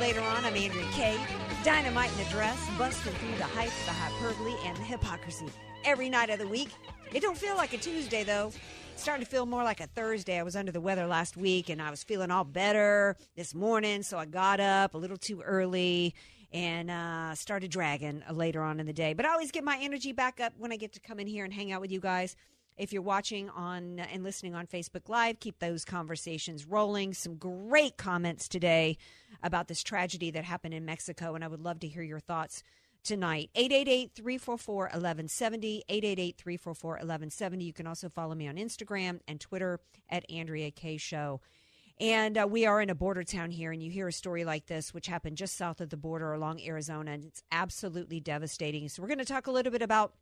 Later on, I'm Andrea Kaye. Dynamite in a dress, busting through the hype, the hyperbole, and the hypocrisy. Every night of the week. It don't feel like a Tuesday, though. It's starting to feel more like a Thursday. I was under the weather last week, and I was feeling all better this morning, so I got up a little too early and started dragging later on in the day. But I always get my energy back up when I get to come in here and hang out with you guys. If you're watching on and listening on Facebook Live, keep those conversations rolling. Some great comments today about this tragedy that happened in Mexico, and I would love to hear your thoughts tonight. 888-344-1170, 888-344-1170. You can also follow me on Instagram and Twitter at Andrea Kaye Show. And we are in a border town here, and you hear a story like this, which happened just south of the border along Arizona, and it's absolutely devastating. So we're going to talk a little bit about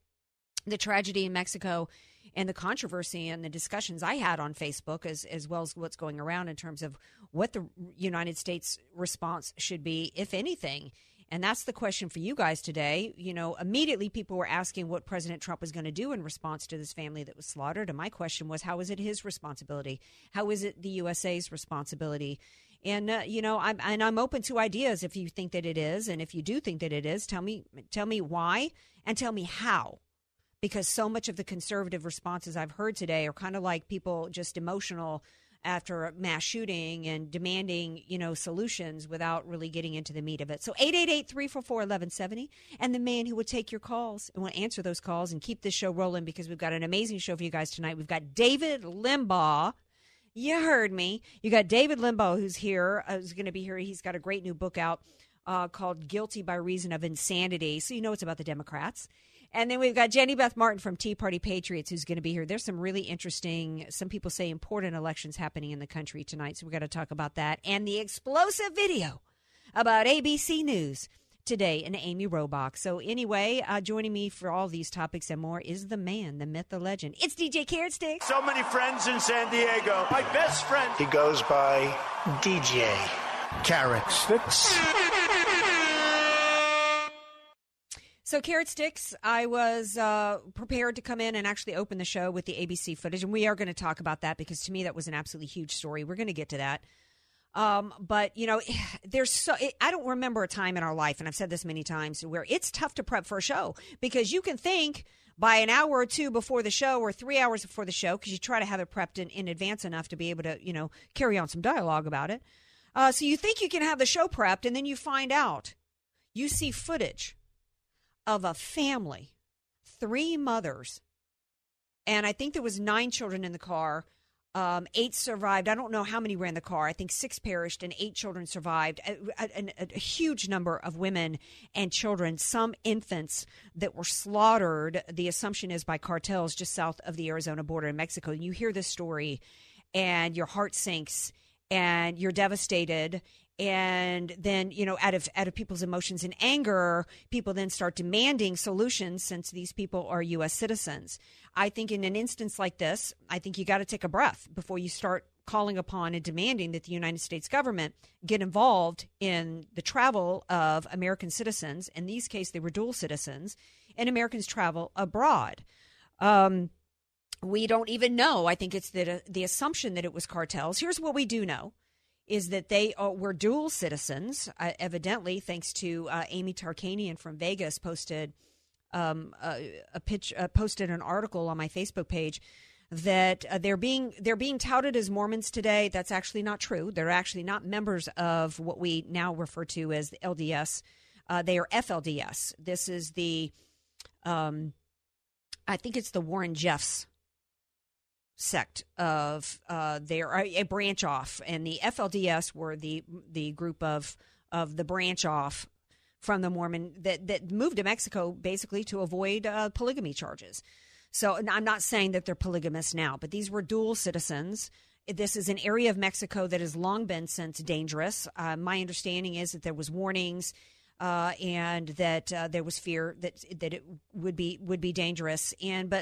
the tragedy in Mexico and the controversy and the discussions I had on Facebook, as well as what's going around in terms of what the United States response should be, if anything. And that's the question for you guys today. You know, immediately people were asking what President Trump was going to do in response to this family that was slaughtered. And my question was, how is it his responsibility? How is it the USA's responsibility? And, I'm open to ideas if you think that it is. And if you do think that it is, tell me why and tell me how. Because so much of the conservative responses I've heard today are kind of like people just emotional after a mass shooting and demanding, solutions without really getting into the meat of it. So 888-344-1170, and the man who will take your calls and will answer those calls and keep this show rolling, because we've got an amazing show for you guys tonight. We've got David Limbaugh. You heard me. You got David Limbaugh, who's here, who's going to be here. He's got a great new book out called Guilty by Reason of Insanity. So it's about the Democrats. And then we've got Jenny Beth Martin from Tea Party Patriots, who's going to be here. There's some really interesting, some people say important elections happening in the country tonight. So we're going to talk about that. And the explosive video about ABC News today and Amy Robach. So anyway, joining me for all these topics and more is the man, the myth, the legend. It's DJ Carrotsticks. So many friends in San Diego. My best friend. He goes by DJ Carrotsticks. So, Carrotsticks, I was prepared to come in and actually open the show with the ABC footage, and we are going to talk about that, because to me that was an absolutely huge story. We're going to get to that. But, I don't remember a time in our life, and I've said this many times, where it's tough to prep for a show, because you can think by an hour or two before the show or 3 hours before the show, because you try to have it prepped in advance enough to be able to, carry on some dialogue about it. So you think you can have the show prepped, and then you find out. You see footage of a family, 3 mothers, and I think there was 9 children in the car. 8 survived. I don't know how many were in the car. I think 6 perished and 8 children survived. A huge number of women and children, some infants, that were slaughtered, the assumption is by cartels, just south of the Arizona border in Mexico. And you hear this story, and your heart sinks, and you're devastated. And then, out of people's emotions and anger, people then start demanding solutions, since these people are U.S. citizens. I think in an instance like this, I think you got to take a breath before you start calling upon and demanding that the United States government get involved in the travel of American citizens. In these cases, they were dual citizens, and Americans travel abroad. We don't even know. I think it's the assumption that it was cartels. Here's what we do know. Is that were dual citizens, evidently, thanks to Amy Tarkanian from Vegas posted posted an article on my Facebook page that they're being touted as Mormons today. That's actually not true. They're actually not members of what we now refer to as the LDS. They are FLDS. This is the I think it's the Warren Jeffs sect of they're a branch off, and the FLDS were the group of the branch off from the Mormon that moved to Mexico basically to avoid polygamy charges. So I'm not saying that they're polygamists now, but these were dual citizens, This is an area of Mexico that has long been since dangerous. My understanding is that there was warnings and that there was fear that it would be dangerous, and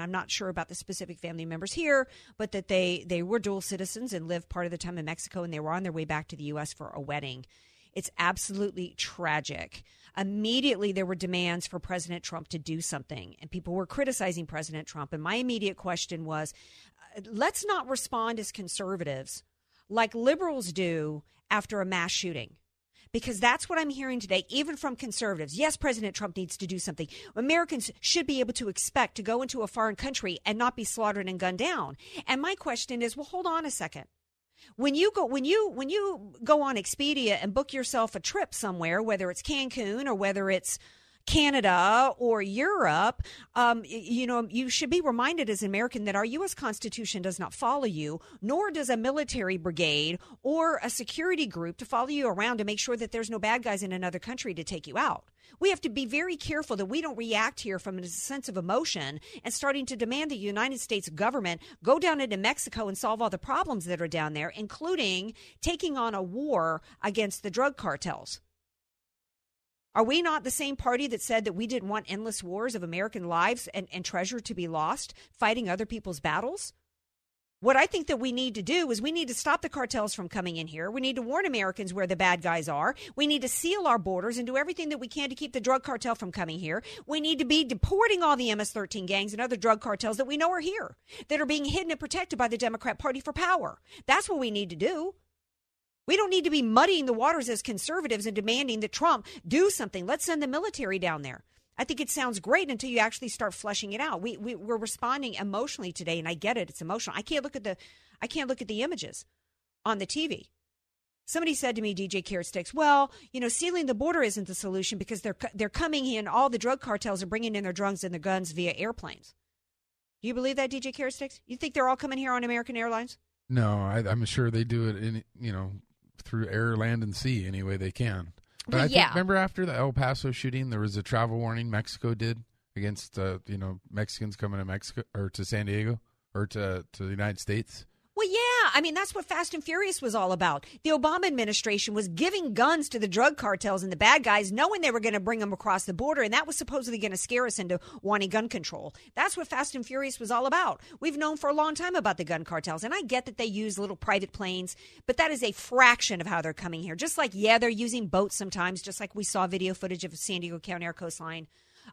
I'm not sure about the specific family members here, but that they were dual citizens and lived part of the time in Mexico, and they were on their way back to the U.S. for a wedding. It's absolutely tragic. Immediately, there were demands for President Trump to do something, and people were criticizing President Trump. And my immediate question was, let's not respond as conservatives like liberals do after a mass shooting, because that's what I'm hearing today, even from conservatives. Yes, President Trump needs to do something. Americans should be able to expect to go into a foreign country and not be slaughtered and gunned down. And my question is, well, hold on a second. When you go on Expedia and book yourself a trip somewhere, whether it's Cancun or whether it's Canada or Europe, you should be reminded as an American that our U.S. Constitution does not follow you, nor does a military brigade or a security group to follow you around to make sure that there's no bad guys in another country to take you out. We have to be very careful that we don't react here from a sense of emotion and starting to demand the United States government go down into Mexico and solve all the problems that are down there, including taking on a war against the drug cartels. Are we not the same party that said that we didn't want endless wars of American lives and treasure to be lost, fighting other people's battles? What I think that we need to do is we need to stop the cartels from coming in here. We need to warn Americans where the bad guys are. We need to seal our borders and do everything that we can to keep the drug cartel from coming here. We need to be deporting all the MS-13 gangs and other drug cartels that we know are here, that are being hidden and protected by the Democrat Party for power. That's what we need to do. We don't need to be muddying the waters as conservatives and demanding that Trump do something. Let's send the military down there. I think it sounds great until you actually start fleshing it out. We're responding emotionally today, and I get it. It's emotional. I can't look at the images on the TV. Somebody said to me, DJ Carrotsticks, well, sealing the border isn't the solution because they're coming in. All the drug cartels are bringing in their drugs and their guns via airplanes. Do you believe that, DJ Carrotsticks? You think they're all coming here on American Airlines? No, I'm sure they do it in through air, land, and sea any way they can. But remember after the El Paso shooting, there was a travel warning Mexico did against Mexicans coming to Mexico or to San Diego or to the United States. Well, yeah. I mean, that's what Fast and Furious was all about. The Obama administration was giving guns to the drug cartels and the bad guys, knowing they were going to bring them across the border, and that was supposedly going to scare us into wanting gun control. That's what Fast and Furious was all about. We've known for a long time about the gun cartels, and I get that they use little private planes, but that is a fraction of how they're coming here. Just like, yeah, they're using boats sometimes, just like we saw video footage of San Diego County Air Coastline.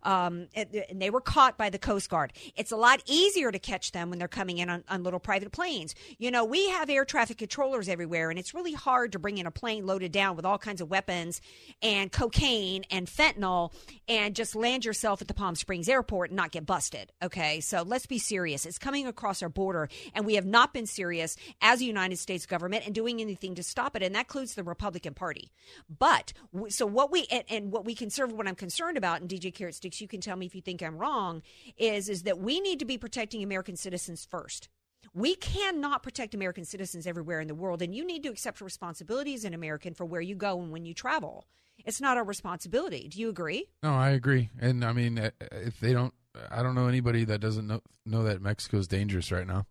And they were caught by the Coast Guard. It's a lot easier to catch them when they're coming in on little private planes. We have air traffic controllers everywhere, and it's really hard to bring in a plane loaded down with all kinds of weapons and cocaine and fentanyl and just land yourself at the Palm Springs airport and not get busted. Okay, so let's be serious. It's coming across our border, and we have not been serious as a United States government in doing anything to stop it, and that includes the Republican Party. But so what we and what we conserve, what I'm concerned about, and DJ Carrotsticks, you can tell me if you think I'm wrong, is that we need to be protecting American citizens first. We cannot protect American citizens everywhere in the world, and you need to accept responsibility as an American for where you go and when you travel. It's not our responsibility. Do you agree? No, I agree. And I mean, if they don't, I don't know anybody that doesn't know that Mexico's dangerous right now.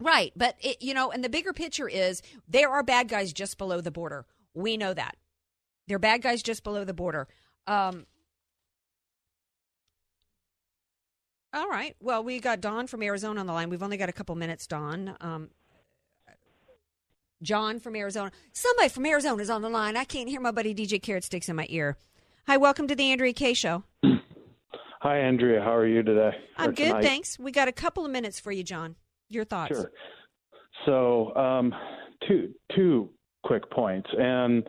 Right. But, and the bigger picture is there are bad guys just below the border. We know that. There are bad guys just below the border. All right. Well, we got Don from Arizona on the line. We've only got a couple minutes, Don. John from Arizona. Somebody from Arizona is on the line. I can't hear my buddy DJ Carrotsticks in my ear. Hi, welcome to the Andrea Kaye Show. Hi, Andrea. How are you today? I'm good, thanks. We got a couple of minutes for you, John. Your thoughts. Sure. So two quick points. And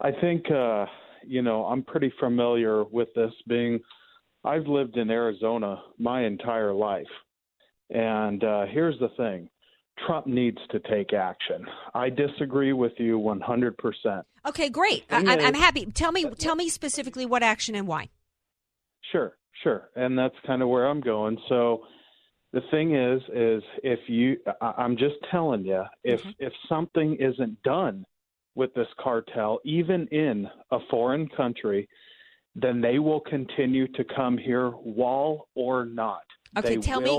I think, I'm pretty familiar with this being – I've lived in Arizona my entire life, and here's the thing. Trump needs to take action. I disagree with you 100%. Okay, great. I'm happy. Tell me specifically what action and why. Sure. And that's kind of where I'm going. So the thing is if you – I'm just telling you, if something isn't done with this cartel, even in a foreign country – then they will continue to come here, wall or not. Okay, tell me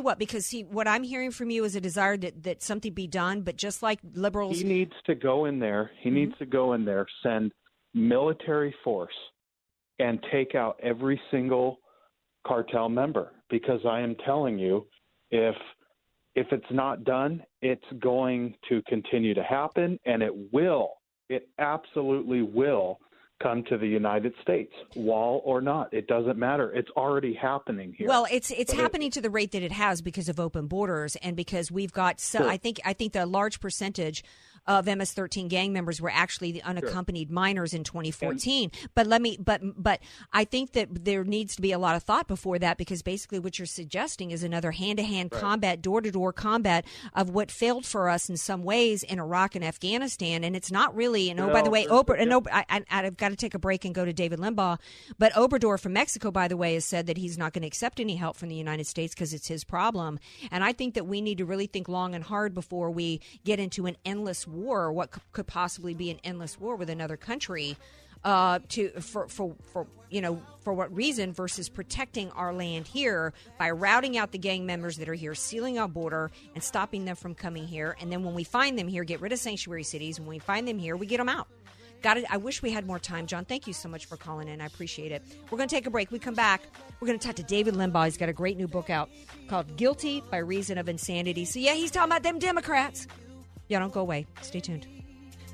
what, because what I'm hearing from you is a desire that something be done, but just like liberals. He needs to go in there. He mm-hmm. needs to go in there, send military force and take out every single cartel member, because I am telling you, if it's not done, it's going to continue to happen, and it will. It absolutely will come to the United States, wall or not. It doesn't matter. It's already happening here. Well, it's happening to the rate that it has because of open borders and because we've got sure. I think the large percentage of MS-13 gang members were actually the unaccompanied sure. minors in 2014. And, but I think that there needs to be a lot of thought before that, because basically what you're suggesting is another hand-to-hand right. combat, door-to-door combat of what failed for us in some ways in Iraq and Afghanistan. And it's not really, and by the way, I've got to take a break and go to David Limbaugh, but Obrador from Mexico, by the way, has said that he's not going to accept any help from the United States because it's his problem. And I think that we need to really think long and hard before we get into an endless war, what could possibly be an endless war with another country, for what reason, versus protecting our land here by routing out the gang members that are here, sealing our border and stopping them from coming here. And then when we find them here, get rid of sanctuary cities. When we find them here, we get them out. Got it. I wish we had more time, John. Thank you so much for calling in. I appreciate it. We're going to take a break. We come back. We're going to talk to David Limbaugh. He's got a great new book out called Guilty by Reason of Insanity. So, yeah, he's talking about them Democrats. Y'all don't go away. Stay tuned.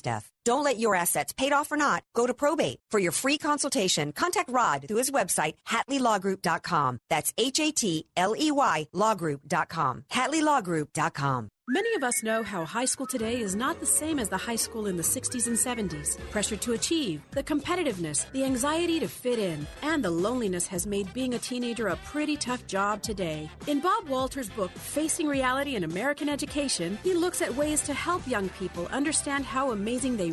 death. Don't let your assets, paid off or not, go to probate. For your free consultation, contact Rod through his website, HatleyLawGroup.com. That's HATLEY LawGroup.com. HatleyLawGroup.com. Many of us know how high school today is not the same as the high school in the 60s and 70s. Pressure to achieve, the competitiveness, the anxiety to fit in, and the loneliness has made being a teenager a pretty tough job today. In Bob Walter's book, Facing Reality in American Education, he looks at ways to help young people understand how amazing they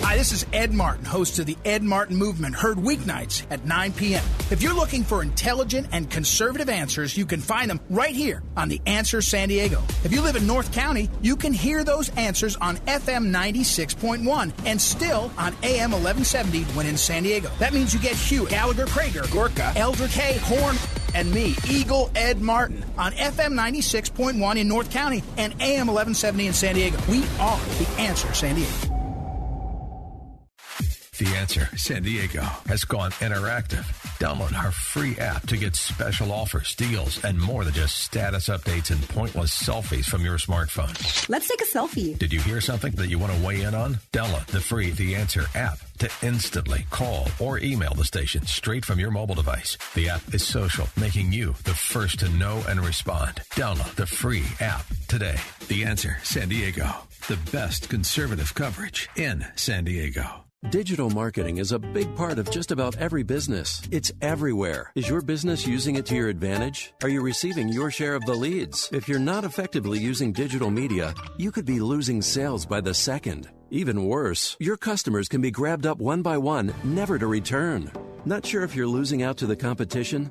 Hi, this is Ed Martin, host of the Ed Martin Movement, heard weeknights at 9 p.m. If you're looking for intelligent and conservative answers, you can find them right here on The Answer San Diego. If you live in North County, you can hear those answers on FM 96.1 and still on AM 1170 when in San Diego. That means you get Hugh, Gallagher, Krager, Gorka, Elder K, Horn, and me, Eagle Ed Martin, on FM 96.1 in North County and AM 1170 in San Diego. We are The Answer San Diego. The Answer San Diego has gone interactive. Download our free app to get special offers, deals, and more than just status updates and pointless selfies from your smartphone. Let's take a selfie. Did you hear something that you want to weigh in on? Download the free The Answer app to instantly call or email the station straight from your mobile device. The app is social, making you the first to know and respond. Download the free app today. The Answer San Diego, the best conservative coverage in San Diego. Digital marketing is a big part of just about every business. It's everywhere. Is your business using it to your advantage? Are you receiving your share of the leads? If you're not effectively using digital media, you could be losing sales by the second. Even worse, your customers can be grabbed up one by one, never to return. Not sure if you're losing out to the competition?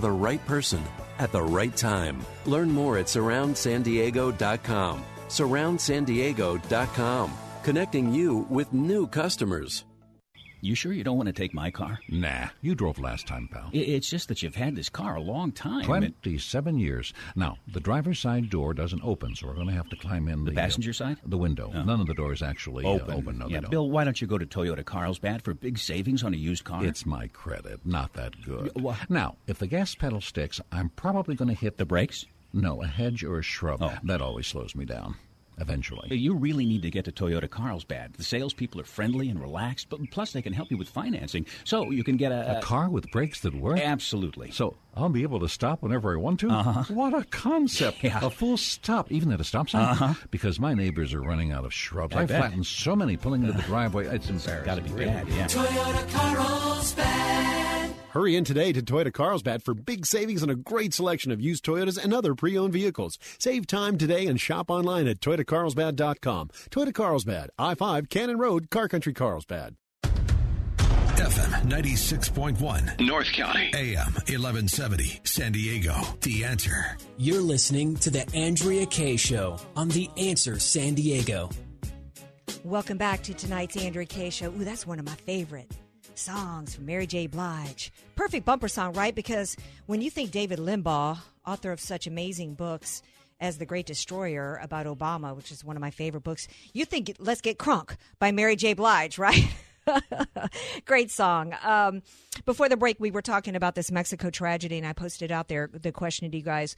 the right person at the right time. Learn more at surroundsandiego.com. Surroundsandiego.com, connecting you with new customers. You sure you don't want to take my car? Nah, you drove last time, pal. It's just that you've had this car a long time. 27 years. Now, the driver's side door doesn't open, so we're going to have to climb in the... The passenger side? The window. Oh. None of the doors actually open. No, yeah, Bill, why don't you go to Toyota Carlsbad for big savings on a used car? It's my credit. Not that good. Now, if the gas pedal sticks, I'm probably going to hit... The brakes? No, a hedge or a shrub. Oh. That always slows me down. Eventually. You really need to get to Toyota Carlsbad. The salespeople are friendly and relaxed, but plus they can help you with financing, so you can get a car with brakes that work? Absolutely. So I'll be able to stop whenever I want to? Uh-huh. What a concept. Yeah. A full stop, even at a stop sign? Uh-huh. Because my neighbors are running out of shrubs. I flattened so many pulling into the driveway. It's embarrassing. Got to be bad, yeah. Toyota Carlsbad. Hurry in today to Toyota Carlsbad for big savings on a great selection of used Toyotas and other pre-owned vehicles. Save time today and shop online at toyotacarlsbad.com. Toyota Carlsbad, I-5, Cannon Road, Car Country, Carlsbad. FM 96.1, North County, AM 1170, San Diego, The Answer. You're listening to The Andrea Kaye Show on The Answer San Diego. Welcome back to tonight's Andrea Kaye Show. Ooh, that's one of my favorite songs from Mary J. Blige. Perfect bumper song, right? Because when you think David Limbaugh, author of such amazing books as The Great Destroyer about Obama, which is one of my favorite books, you think Let's Get Crunk by Mary J. Blige, right? Great song. Before the break, we were talking about this Mexico tragedy, and I posted out there the question to you guys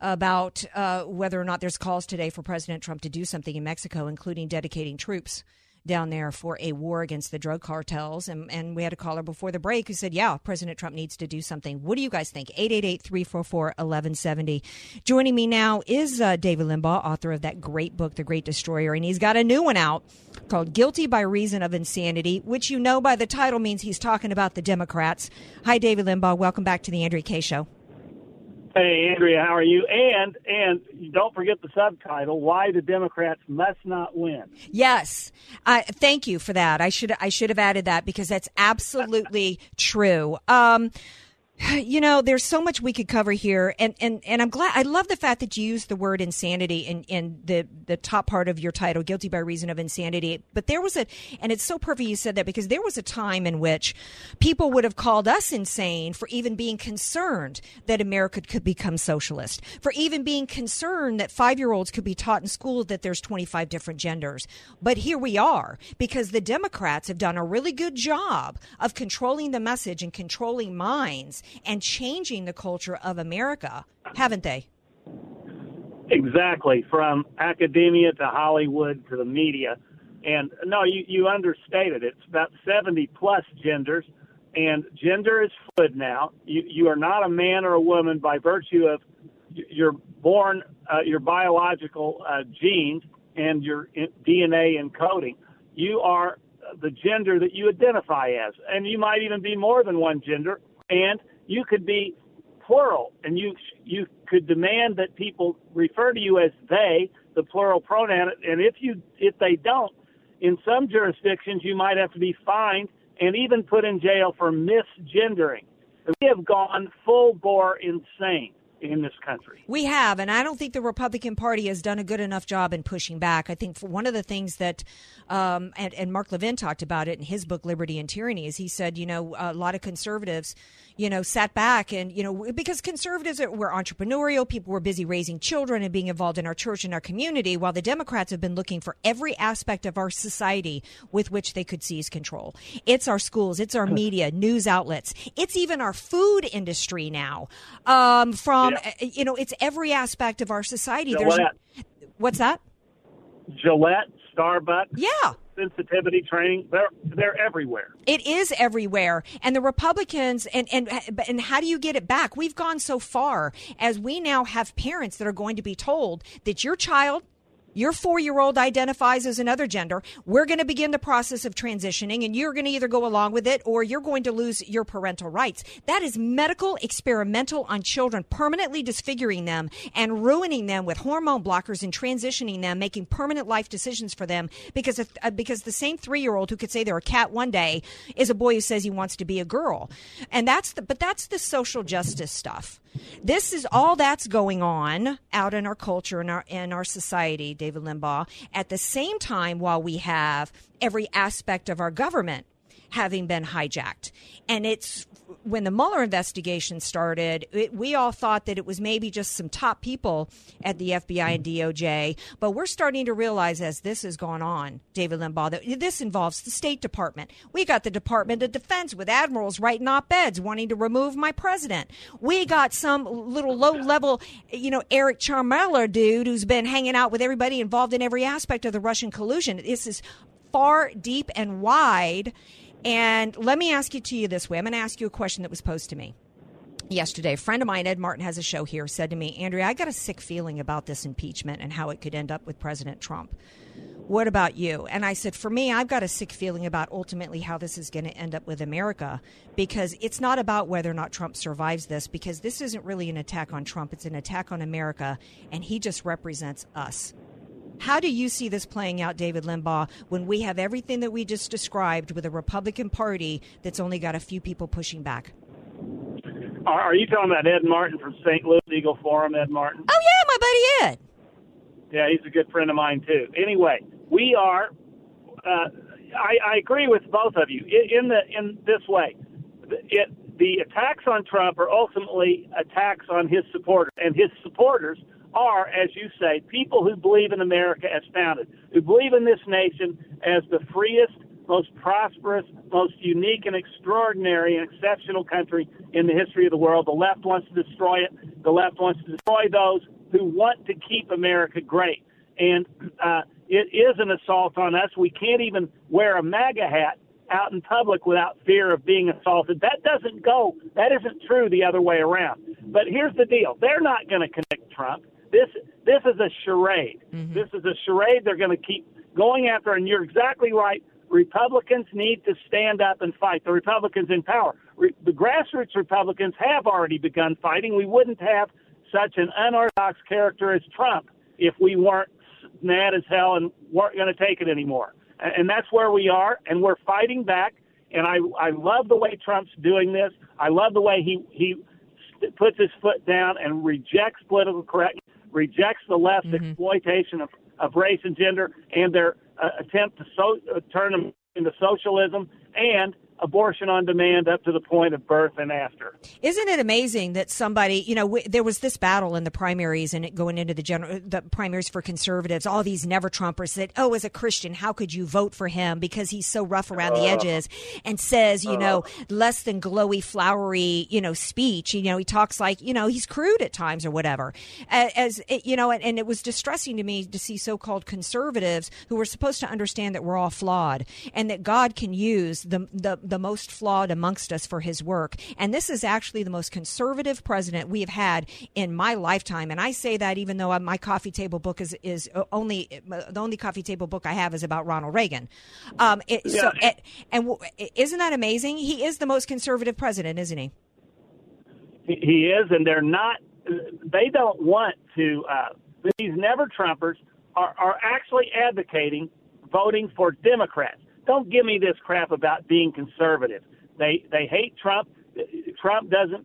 about whether or not there's calls today for President Trump to do something in Mexico, including dedicating troops down there for a war against the drug cartels. And we had a caller before the break who said, yeah, President Trump needs to do something. What do you guys think? 888-344-1170. Joining me now is David Limbaugh, author of that great book, The Great Destroyer. And he's got a new one out called Guilty by Reason of Insanity, which you know by the title means he's talking about the Democrats. Hi, David Limbaugh. Welcome back to the Andrea Kaye Show. Hey, Andrea, how are you? And don't forget the subtitle, Why the Democrats Must Not Win. Yes. Thank you for that. I should have added that because that's absolutely true. You know, there's so much we could cover here. And I'm glad. I love the fact that you used the word insanity in the top part of your title, Guilty by Reason of Insanity. But there was and it's so perfect you said that, because there was a time in which people would have called us insane for even being concerned that America could become socialist, for even being concerned that 5-year-olds could be taught in school that there's 25 different genders. But here we are, because the Democrats have done a really good job of controlling the message and controlling minds and changing the culture of America, haven't they? Exactly, from academia to Hollywood to the media. And no, you understated it. It's about 70-plus genders, and gender is fluid now. You are not a man or a woman by virtue of your born, your biological genes and your DNA encoding. You are the gender that you identify as, and you might even be more than one gender, and you could be plural, and you could demand that people refer to you as they, the plural pronoun. And if they don't, in some jurisdictions, you might have to be fined and even put in jail for misgendering. We have gone full bore insane in this country. We have, and I don't think the Republican Party has done a good enough job in pushing back. I think for one of the things that, and Mark Levin talked about it in his book, Liberty and Tyranny, is he said, you know, a lot of conservatives, you know, sat back and, you know, because conservatives were entrepreneurial, people were busy raising children and being involved in our church and our community, while the Democrats have been looking for every aspect of our society with which they could seize control. It's our schools, it's our media, news outlets, it's even our food industry now, from you know, it's every aspect of our society. Gillette. What's that? Gillette, Starbucks. Yeah. Sensitivity training. They're everywhere. It is everywhere. And the Republicans, and how do you get it back? We've gone so far as we now have parents that are going to be told that your child, your 4-year-old identifies as another gender. We're going to begin the process of transitioning, and you're going to either go along with it or you're going to lose your parental rights. That is medical experimental on children, permanently disfiguring them and ruining them with hormone blockers and transitioning them, making permanent life decisions for them, because the same 3-year-old who could say they're a cat one day is a boy who says he wants to be a girl. And that's the social justice stuff. This is all that's going on out in our culture and in our society, David Limbaugh, at the same time while we have every aspect of our government having been hijacked. And it's when the Mueller investigation started, we all thought that it was maybe just some top people at the FBI and DOJ. But we're starting to realize as this has gone on, David Limbaugh, that this involves the State Department. We got the Department of Defense with admirals writing op-eds wanting to remove my president. We got some little low-level, Eric Charmeleer dude who's been hanging out with everybody involved in every aspect of the Russian collusion. This is far, deep, and wide. And let me ask it to you this way. I'm going to ask you a question that was posed to me yesterday. A friend of mine, Ed Martin, has a show here, said to me, Andrea, I got a sick feeling about this impeachment and how it could end up with President Trump. What about you? And I said, for me, I've got a sick feeling about ultimately how this is going to end up with America, because it's not about whether or not Trump survives this, because this isn't really an attack on Trump. It's an attack on America, and he just represents us. How do you see this playing out, David Limbaugh, when we have everything that we just described with a Republican Party that's only got a few people pushing back? Are you talking about Ed Martin from St. Louis Legal Forum, Ed Martin? Oh, yeah, my buddy Ed. Yeah, he's a good friend of mine, too. Anyway, we are I agree with both of you in this way. The attacks on Trump are ultimately attacks on his supporters, and his supporters are, as you say, people who believe in America as founded, who believe in this nation as the freest, most prosperous, most unique and extraordinary and exceptional country in the history of the world. The left wants to destroy it. The left wants to destroy those who want to keep America great. And it is an assault on us. We can't even wear a MAGA hat out in public without fear of being assaulted. That isn't true the other way around. But here's the deal. They're not going to connect Trump. This is a charade. Mm-hmm. This is a charade they're going to keep going after, and you're exactly right. Republicans need to stand up and fight. The Republicans in power. The grassroots Republicans have already begun fighting. We wouldn't have such an unorthodox character as Trump if we weren't mad as hell and weren't going to take it anymore. And that's where we are, and we're fighting back. And I love the way Trump's doing this. I love the way he puts his foot down and rejects political correctness, rejects the left's exploitation of race and gender and their attempt to turn them into socialism and abortion on demand up to the point of birth and after. Isn't it amazing that somebody, there was this battle in the primaries and it going into the primaries for conservatives, all these never Trumpers said, oh, as a Christian, how could you vote for him because he's so rough around the edges and says, less than glowy, flowery, speech. He talks like, he's crude at times or whatever. And it was distressing to me to see so-called conservatives who were supposed to understand that we're all flawed and that God can use the most flawed amongst us for his work. And this is actually the most conservative president we have had in my lifetime. And I say that even though my coffee table book is the only coffee table book I have is about Ronald Reagan. Isn't that amazing? He is the most conservative president, isn't he? He is, and they don't want to. These never Trumpers are actually advocating voting for Democrats. Don't give me this crap about being conservative. They hate Trump. Trump doesn't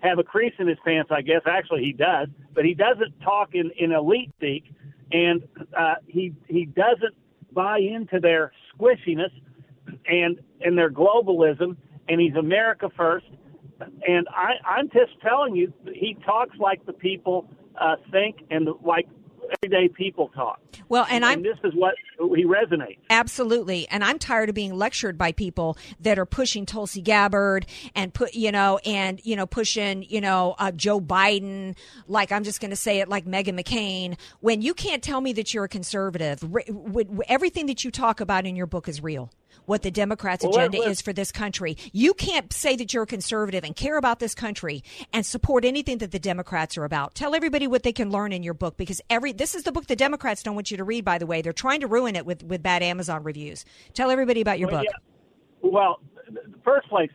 have a crease in his pants, I guess. Actually, he does. But he doesn't talk in elite speak, and he doesn't buy into their squishiness and their globalism, and he's America first. And I'm just telling you, he talks like the people think and like everyday people talk. Well, and this is what he resonates. Absolutely. And I'm tired of being lectured by people that are pushing Tulsi Gabbard and pushing Joe Biden. Like, I'm just going to say it like Meghan McCain. When you can't tell me that you're a conservative, everything that you talk about in your book is real. What the Democrats' agenda is for this country. You can't say that you're a conservative and care about this country and support anything that the Democrats are about. Tell everybody what they can learn in your book, because this is the book the Democrats don't want you to read, by the way. They're trying to ruin it with bad Amazon reviews. Tell everybody about your book. Yeah. Well, first place,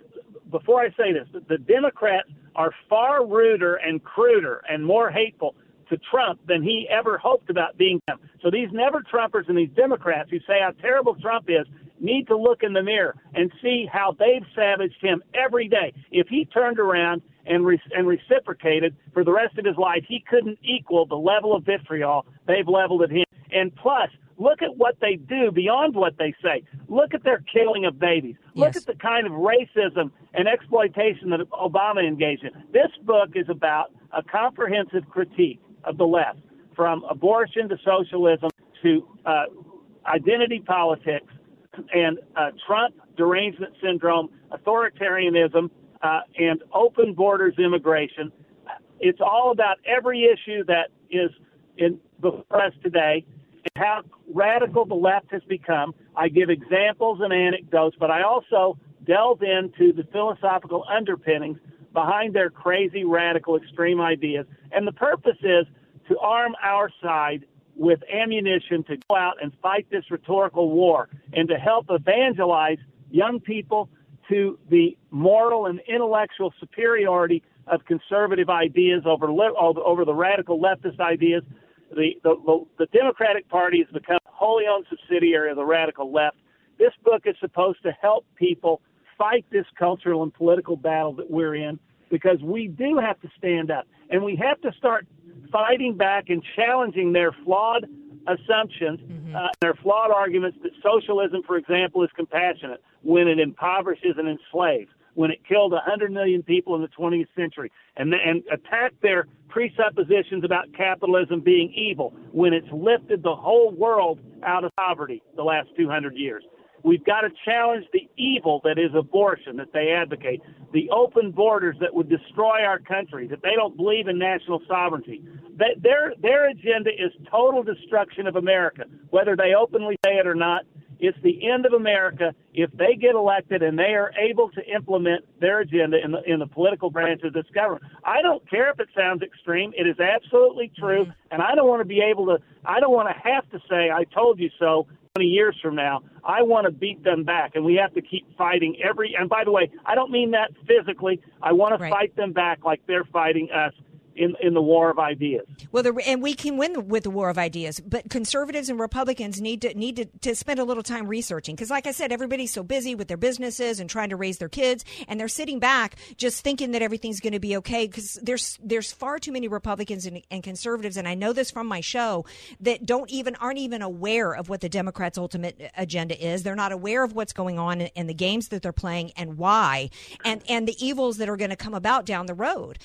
before I say this, the Democrats are far ruder and cruder and more hateful to Trump than he ever hoped about being. So these never-Trumpers and these Democrats who say how terrible Trump is need to look in the mirror and see how they've savaged him every day. If he turned around and reciprocated for the rest of his life, he couldn't equal the level of vitriol they've leveled at him. And plus, Look at what they do beyond what they say. Look at their killing of babies. Look at the kind of racism and exploitation that Obama engaged in. This book is about a comprehensive critique of the left, from abortion to socialism to identity politics and Trump derangement syndrome, authoritarianism, and open borders immigration. It's all about every issue that is in before us today and how radical the left has become. I give examples and anecdotes, but I also delve into the philosophical underpinnings behind their crazy, radical, extreme ideas. And the purpose is to arm our side with ammunition to go out and fight this rhetorical war and to help evangelize young people to the moral and intellectual superiority of conservative ideas over the radical leftist ideas. The Democratic Party has become a wholly owned subsidiary of the radical left. This book is supposed to help people fight this cultural and political battle that we're in, because we do have to stand up, and we have to start fighting back and challenging their flawed assumptions, their flawed arguments that socialism, for example, is compassionate when it impoverishes and enslaves, when it killed 100 million people in the 20th century, and attack their presuppositions about capitalism being evil when it's lifted the whole world out of poverty the last 200 years. We've got to challenge the evil that is abortion that they advocate, the open borders that would destroy our country, that they don't believe in national sovereignty. Their agenda is total destruction of America, whether they openly say it or not. It's the end of America if they get elected and they are able to implement their agenda in the political branch of this government. I don't care if it sounds extreme. It is absolutely true, and I don't want to have to say I told you so 20 years from now. I want to beat them back, and we have to keep fighting and by the way, I don't mean that physically. I want to fight them back like they're fighting us in the war of ideas. Well, and we can win with the war of ideas, but conservatives and Republicans need to spend a little time researching, because like I said, everybody's so busy with their businesses and trying to raise their kids, and they're sitting back just thinking that everything's going to be okay, because there's far too many Republicans and conservatives, and I know this from my show, that aren't even aware of what the Democrats' ultimate agenda is. They're not aware of what's going on and the games that they're playing and why, and the evils that are going to come about down the road,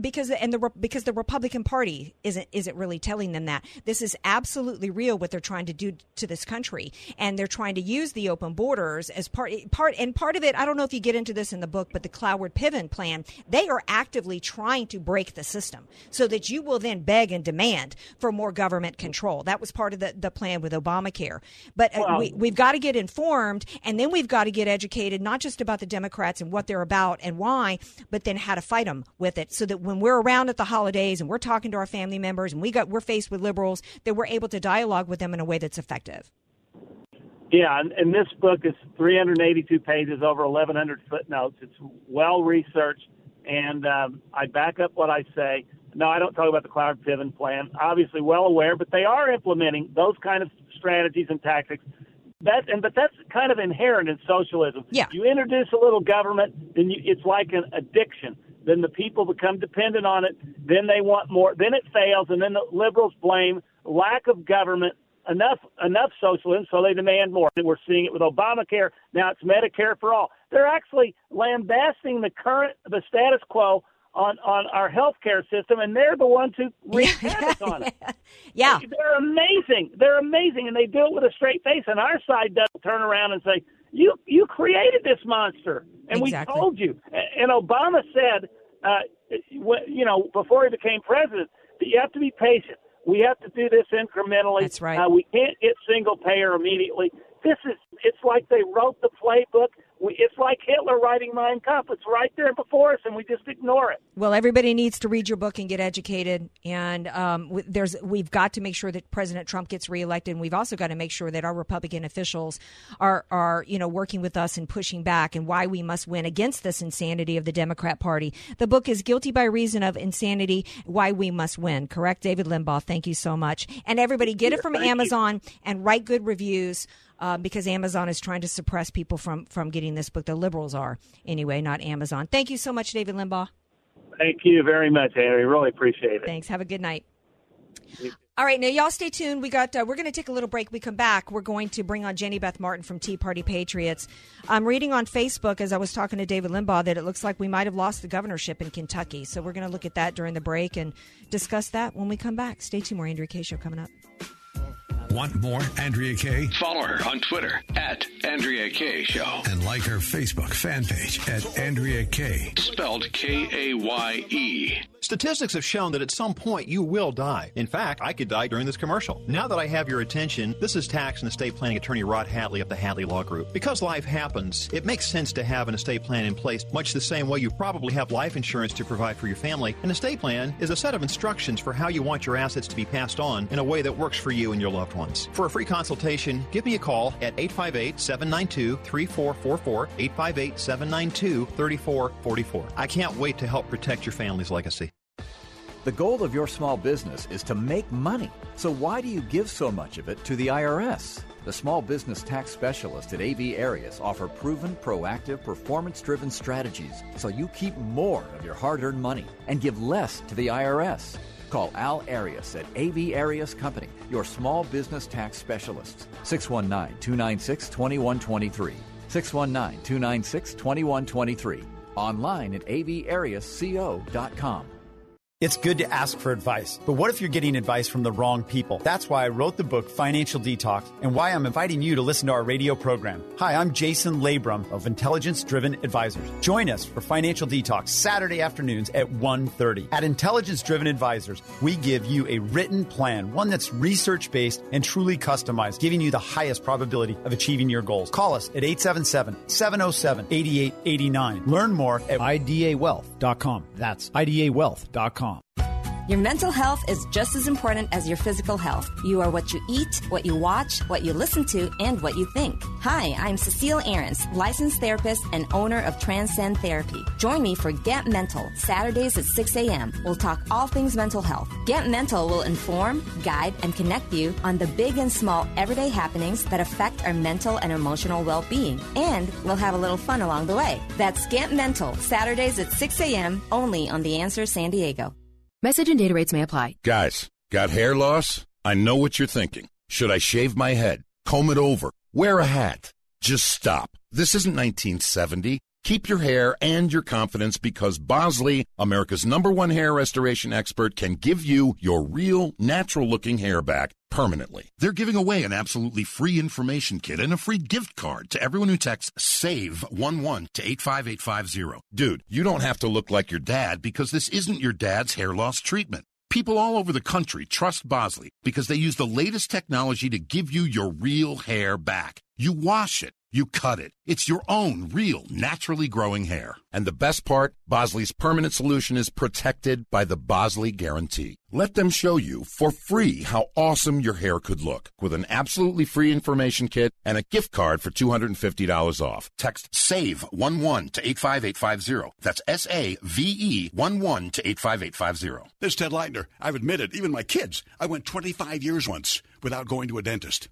because the Republican Party isn't really telling them that. This is absolutely real what they're trying to do to this country, and they're trying to use the open borders as part of it. I don't know if you get into this in the book, but the Cloward Piven plan, they are actively trying to break the system so that you will then beg and demand for more government control. That was part of the plan with Obamacare. But we've got to get informed, and then we've got to get educated, not just about the Democrats and what they're about and why, but then how to fight them with it, so that when we're around at the holidays and we're talking to our family members and we're faced with liberals, that we're able to dialogue with them in a way that's effective. Yeah, and this book is 382 pages, over 1,100 footnotes. It's well-researched, and I back up what I say. No, I don't talk about the Cloward Piven plan. Obviously well aware, but they are implementing those kind of strategies and tactics. But that's kind of inherent in socialism. Yeah. You introduce a little government, then it's like an addiction. Then the people become dependent on it, then they want more, then it fails, and then the liberals blame lack of government, enough socialism, so they demand more. And we're seeing it with Obamacare, now it's Medicare for all. They're actually lambasting the status quo on our health care system, and they're the ones who wreak havoc on it. Yeah. They're amazing. They're amazing, and they do it with a straight face, and our side doesn't turn around and say, You created this monster, and we told you. And Obama said, before he became president, that you have to be patient. We have to do this incrementally. That's right. We can't get single payer immediately. It's like they wrote the playbook. It's like Hitler writing Mein Kampf. It's right there before us, and we just ignore it. Well, everybody needs to read your book and get educated. And we've got to make sure that President Trump gets reelected. And we've also got to make sure that our Republican officials are working with us and pushing back, and why we must win against this insanity of the Democrat Party. The book is Guilty by Reason of Insanity, Why We Must Win. Correct, David Limbaugh? Thank you so much. And everybody, get it from Amazon and write good reviews. Because Amazon is trying to suppress people from getting this book. The liberals are, anyway, not Amazon. Thank you so much, David Limbaugh. Thank you very much, Harry. Really appreciate it. Thanks. Have a good night. All right, now y'all stay tuned. We're going to take a little break. We come back, we're going to bring on Jenny Beth Martin from Tea Party Patriots. I'm reading on Facebook as I was talking to David Limbaugh that it looks like we might have lost the governorship in Kentucky. So we're going to look at that during the break and discuss that when we come back. Stay tuned. More Andrea Kaye Show coming up. Want more Andrea Kaye? Follow her on Twitter at Andrea Kaye Show. And like her Facebook fan page at Andrea Kaye. Spelled K-A-Y-E. Statistics have shown that at some point you will die. In fact, I could die during this commercial. Now that I have your attention, this is tax and estate planning attorney Rod Hatley of the Hatley Law Group. Because life happens, it makes sense to have an estate plan in place, much the same way you probably have life insurance to provide for your family. An estate plan is a set of instructions for how you want your assets to be passed on in a way that works for you and your loved ones. For a free consultation, give me a call at 858-792-3444, 858-792-3444. I can't wait to help protect your family's legacy. The goal of your small business is to make money. So why do you give so much of it to the IRS? The small business tax specialists at AV Arias offer proven, proactive, performance-driven strategies so you keep more of your hard-earned money and give less to the IRS. Call Al Arias at AV Arias Company, your small business tax specialists. 619-296-2123. 619-296-2123. Online at avariasco.com. It's good to ask for advice, but what if you're getting advice from the wrong people? That's why I wrote the book Financial Detox and why I'm inviting you to listen to our radio program. Hi, I'm Jason Labrum of Intelligence Driven Advisors. Join us for Financial Detox Saturday afternoons at 1:30. At Intelligence Driven Advisors, we give you a written plan, one that's research-based and truly customized, giving you the highest probability of achieving your goals. Call us at 877-707-8889. Learn more at IDAwealth.com. That's IDAwealth.com. Your mental health is just as important as your physical health. You are what you eat, what you watch, what you listen to, and what you think. Hi, I'm Cecile Ahrens, licensed therapist and owner of Transcend Therapy. Join me for Get Mental, Saturdays at 6 a.m. We'll talk all things mental health. Get Mental will inform, guide, and connect you on the big and small everyday happenings that affect our mental and emotional well-being. And we'll have a little fun along the way. That's Get Mental, Saturdays at 6 a.m. only on The Answer San Diego. Message and data rates may apply. Guys, got hair loss? I know what you're thinking. Should I shave my head? Comb it over? Wear a hat? Just stop. This isn't 1970. Keep your hair and your confidence because Bosley, America's #1 hair restoration expert, can give you your real, natural-looking hair back permanently. They're giving away an absolutely free information kit and a free gift card to everyone who texts SAVE11 to 85850. Dude, you don't have to look like your dad because this isn't your dad's hair loss treatment. People all over the country trust Bosley because they use the latest technology to give you your real hair back. You wash it. You cut it. It's your own real naturally growing hair. And the best part, Bosley's permanent solution is protected by the Bosley Guarantee. Let them show you for free how awesome your hair could look with an absolutely free information kit and a gift card for $250 off. Text SAVE11 to 85850. That's SAVE11 to 85850. This is Ted Leitner. I've admitted, even my kids, I went 25 years once without going to a dentist.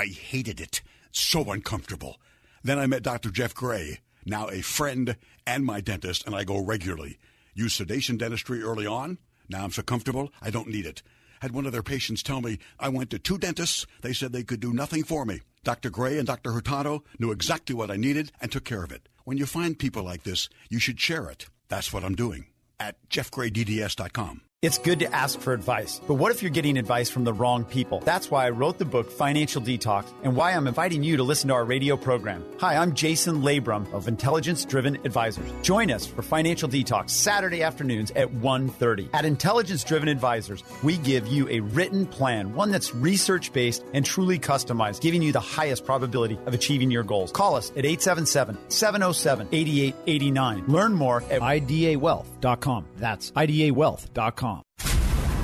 I hated it. So uncomfortable. Then I met Dr. Jeff Gray, now a friend and my dentist, and I go regularly. Used sedation dentistry early on. Now I'm so comfortable, I don't need it. Had one of their patients tell me, I went to 2 dentists. They said they could do nothing for me. Dr. Gray and Dr. Hurtado knew exactly what I needed and took care of it. When you find people like this, you should share it. That's what I'm doing. At jeffgraydds.com. It's good to ask for advice, but what if you're getting advice from the wrong people? That's why I wrote the book Financial Detox and why I'm inviting you to listen to our radio program. Hi, I'm Jason Labrum of Intelligence Driven Advisors. Join us for Financial Detox Saturday afternoons at 1:30. At Intelligence Driven Advisors, we give you a written plan, one that's research-based and truly customized, giving you the highest probability of achieving your goals. Call us at 877-707-8889. Learn more at IDAwealth.com. That's IDAwealth.com.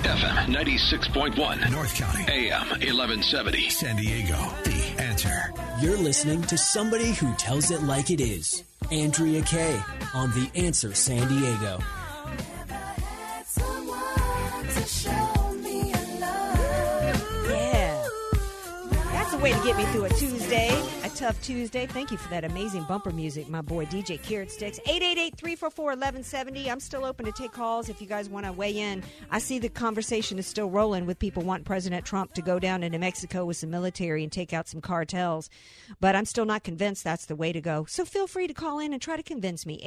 FM 96.1 North County, AM 1170 San Diego. The Answer. You're listening to somebody who tells it like it is. Andrea Kaye on The Answer San Diego. Yeah, that's a way to get me through a Tuesday. Tough Tuesday. Thank you for that amazing bumper music, my boy DJ Carrotsticks. 888-344-1170. I'm still open to take calls if you guys want to weigh in. I see the conversation is still rolling with people wanting President Trump to go down into Mexico with some military and take out some cartels. But I'm still not convinced that's the way to go. So feel free to call in and try to convince me.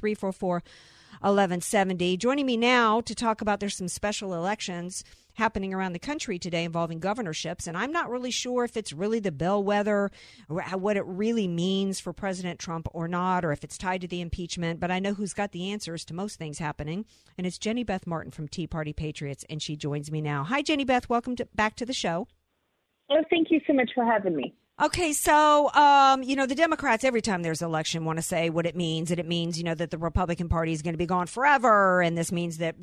888-344-1170. Joining me now to talk about there's some special elections happening around the country today involving governorships. And I'm not really sure if it's really the bellwether, or what it really means for President Trump or not, or if it's tied to the impeachment. But I know who's got the answers to most things happening. And it's Jenny Beth Martin from Tea Party Patriots. And she joins me now. Hi, Jenny Beth. Welcome back to the show. Oh, thank you so much for having me. Okay, so, the Democrats, every time there's an election, want to say what it means. And it means, that the Republican Party is going to be gone forever. And this means that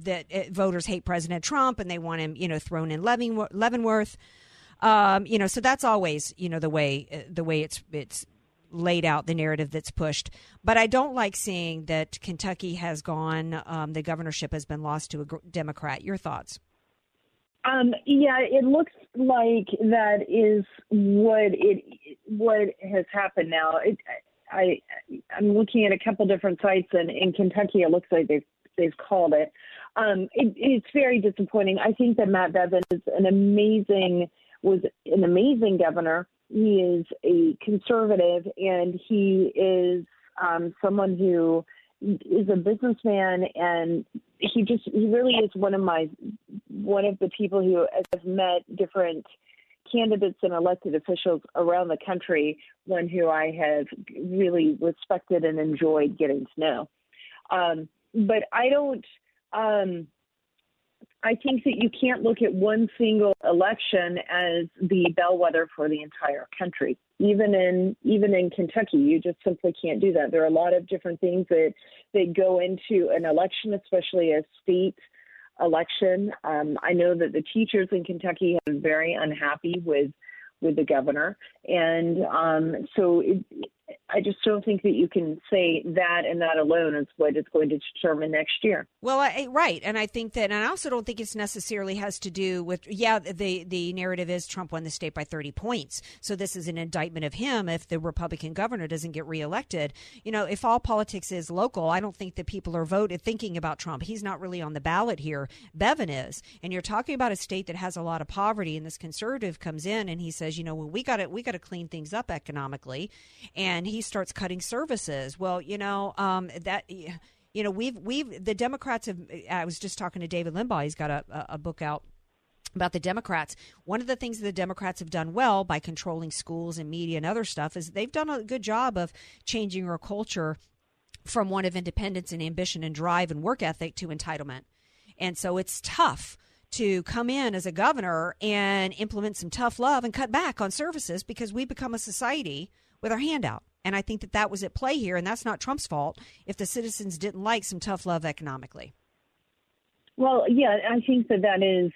voters hate President Trump and they want him, thrown in Leavenworth. So that's always, the way it's laid out, the narrative that's pushed. But I don't like seeing that Kentucky has gone. The governorship has been lost to a Democrat. Your thoughts? Yeah, it looks like that is what has happened now. I'm looking at a couple different sites, and in Kentucky, it looks like they've called it. It's very disappointing. I think that Matt Bevin was an amazing governor. He is a conservative, and he is someone who is a businessman, and he really is one of the people who have met different candidates and elected officials around the country, one who I have really respected and enjoyed getting to know. But I don't, I think that you can't look at one single election as the bellwether for the entire country. Even in Kentucky, you just simply can't do that. There are a lot of different things that go into an election, especially a state election. I know that the teachers in Kentucky have been very unhappy with the governor. And I just don't think that you can say that, and that alone is what it's going to determine next year. Well, right. And I think that, and I also don't think it's necessarily has to do with, the narrative is Trump won the state by 30 points. So this is an indictment of him if the Republican governor doesn't get reelected. If all politics is local, I don't think that people are thinking about Trump. He's not really on the ballot here. Bevin is. And you're talking about a state that has a lot of poverty, and this conservative comes in and he says, well, we got to clean things up economically. And he starts cutting services. Well, the Democrats have, I was just talking to David Limbaugh. He's got a book out about the Democrats. One of the things that the Democrats have done well by controlling schools and media and other stuff is they've done a good job of changing our culture from one of independence and ambition and drive and work ethic to entitlement. And so it's tough to come in as a governor and implement some tough love and cut back on services because we become a society with our hand out. And I think that was at play here, and that's not Trump's fault if the citizens didn't like some tough love economically. Well, yeah, I think that is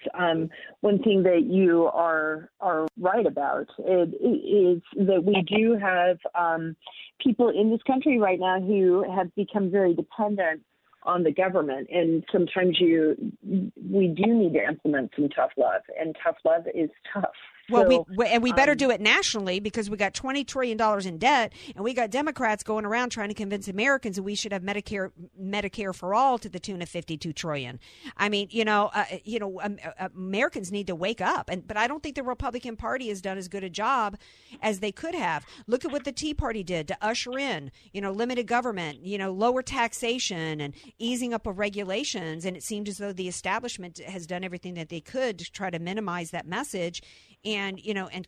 one thing that you are right about. It is that we do have people in this country right now who have become very dependent on the government, and sometimes we do need to implement some tough love, and tough love is tough. Well, so, we better do it nationally because we got $20 trillion in debt, and we got Democrats going around trying to convince Americans that we should have Medicare for all to the tune of $52 trillion. I mean, Americans need to wake up. But I don't think the Republican Party has done as good a job as they could have. Look at what the Tea Party did to usher in, limited government, lower taxation and easing up of regulations. And it seemed as though the establishment has done everything that they could to try to minimize that message and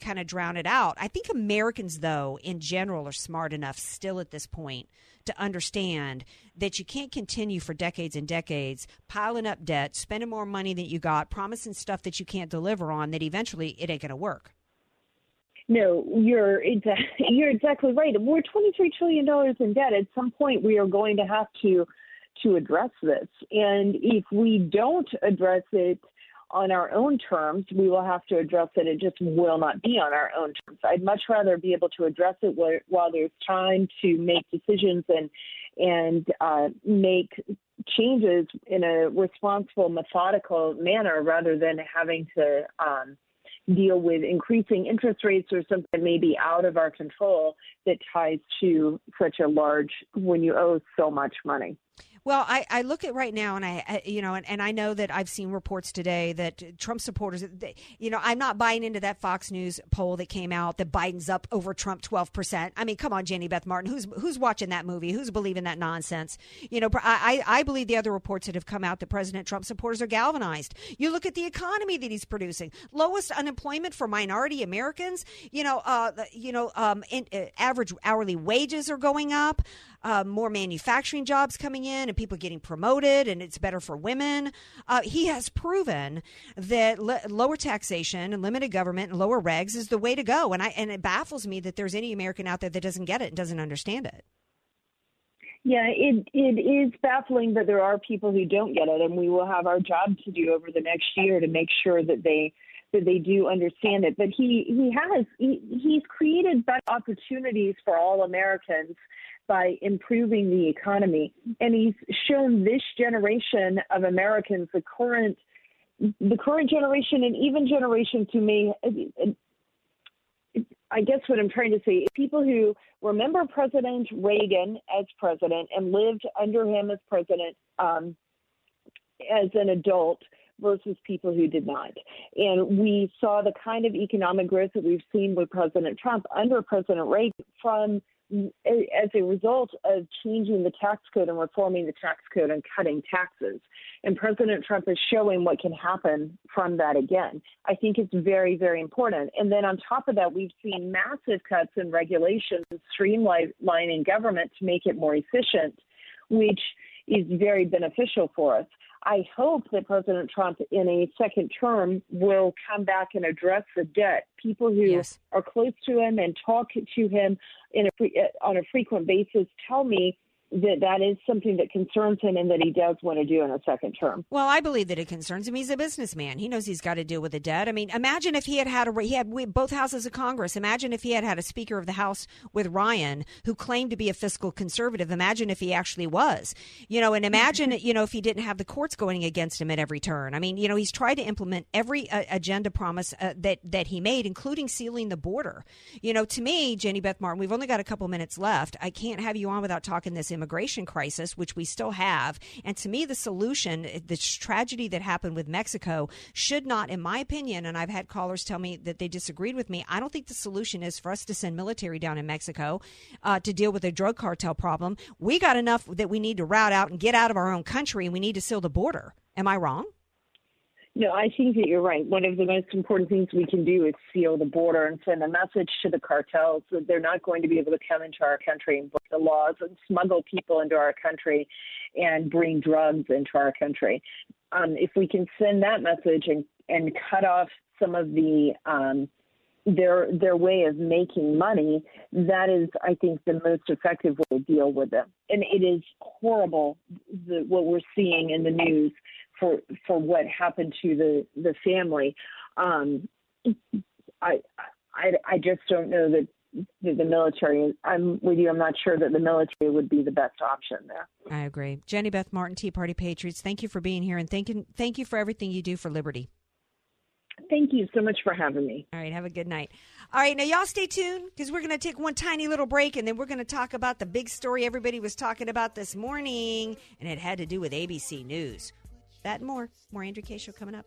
kind of drown it out. I think Americans, though, in general, are smart enough still at this point to understand that you can't continue for decades and decades piling up debt, spending more money than you got, promising stuff that you can't deliver on, that eventually it ain't going to work. No, you're exactly right. We're $23 trillion in debt. At some point, we are going to have to address this. And if we don't address it on our own terms, we will have to address it. It just will not be on our own terms. I'd much rather be able to address it while there's time to make decisions and make changes in a responsible, methodical manner rather than having to deal with increasing interest rates or something that may be out of our control that ties to such a large, when you owe so much money. Well, I look at right now, and I know that I've seen reports today that Trump supporters, I'm not buying into that Fox News poll that came out that Biden's up over Trump 12%. I mean, come on, Jenny Beth Martin, who's watching that movie? Who's believing that nonsense? I believe the other reports that have come out that President Trump supporters are galvanized. You look at the economy that he's producing, lowest unemployment for minority Americans. Average hourly wages are going up. More manufacturing jobs coming in and people getting promoted, and it's better for women. He has proven that lower taxation and limited government and lower regs is the way to go. And it baffles me that there's any American out there that doesn't get it and doesn't understand it. Yeah, it is baffling, but there are people who don't get it, and we will have our job to do over the next year to make sure that they do understand it. But he's created better opportunities for all Americans by improving the economy. And he's shown this generation of Americans, the current generation, and even generations who may, I guess what I'm trying to say, people who remember President Reagan as president and lived under him as president as an adult versus people who did not. And we saw the kind of economic growth that we've seen with President Trump under President Reagan as a result of changing the tax code and reforming the tax code and cutting taxes. And President Trump is showing what can happen from that again. I think it's very, very important. And then on top of that, we've seen massive cuts in regulations, streamlining government to make it more efficient, which is very beneficial for us. I hope that President Trump in a second term will come back and address the debt. People who yes. are close to him and talk to him on a frequent basis tell me that is something that concerns him and that he does want to do in a second term. Well, I believe that it concerns him. He's a businessman. He knows he's got to deal with the debt. I mean, imagine if he had both houses of Congress. Imagine if he had a Speaker of the House with Ryan, who claimed to be a fiscal conservative. Imagine if he actually was, and imagine, if he didn't have the courts going against him at every turn. I mean, he's tried to implement every agenda promise that he made, including sealing the border. To me, Jenny Beth Martin, we've only got a couple minutes left. I can't have you on without talking this immigration crisis, which we still have. And to me, the solution, this tragedy that happened with Mexico, should not, in my opinion, and I've had callers tell me that they disagreed with me, I don't think the solution is for us to send military down in Mexico to deal with a drug cartel problem. We got enough that we need to route out and get out of our own country, and we need to seal the border. Am I wrong? No, I think that you're right. One of the most important things we can do is seal the border and send a message to the cartels that they're not going to be able to come into our country and break the laws and smuggle people into our country and bring drugs into our country. If we can send that message and cut off some of the their way of making money, that is, I think, the most effective way to deal with them. And it is horrible what we're seeing in the news for what happened to the family. I just don't know that the military, I'm with you, I'm not sure that the military would be the best option there. I agree. Jenny Beth Martin, Tea Party Patriots, thank you for being here, and thank you for everything you do for liberty. Thank you so much for having me. All right. Have a good night. All right. Now, y'all stay tuned, because we're going to take one tiny little break, and then we're going to talk about the big story everybody was talking about this morning, and it had to do with ABC News. That and more. More Andrea Kaye Show coming up.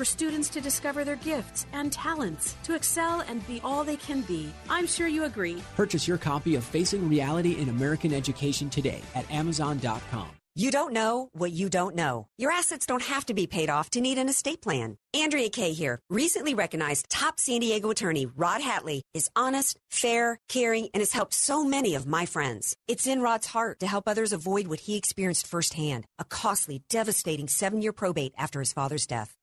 for students to discover their gifts and talents, to excel and be all they can be. I'm sure you agree. Purchase your copy of Facing Reality in American Education today at Amazon.com. You don't know what you don't know. Your assets don't have to be paid off to need an estate plan. Andrea Kaye here. Recently recognized top San Diego attorney Rod Hatley is honest, fair, caring, and has helped so many of my friends. It's in Rod's heart to help others avoid what he experienced firsthand, a costly, devastating 7-year probate after his father's death.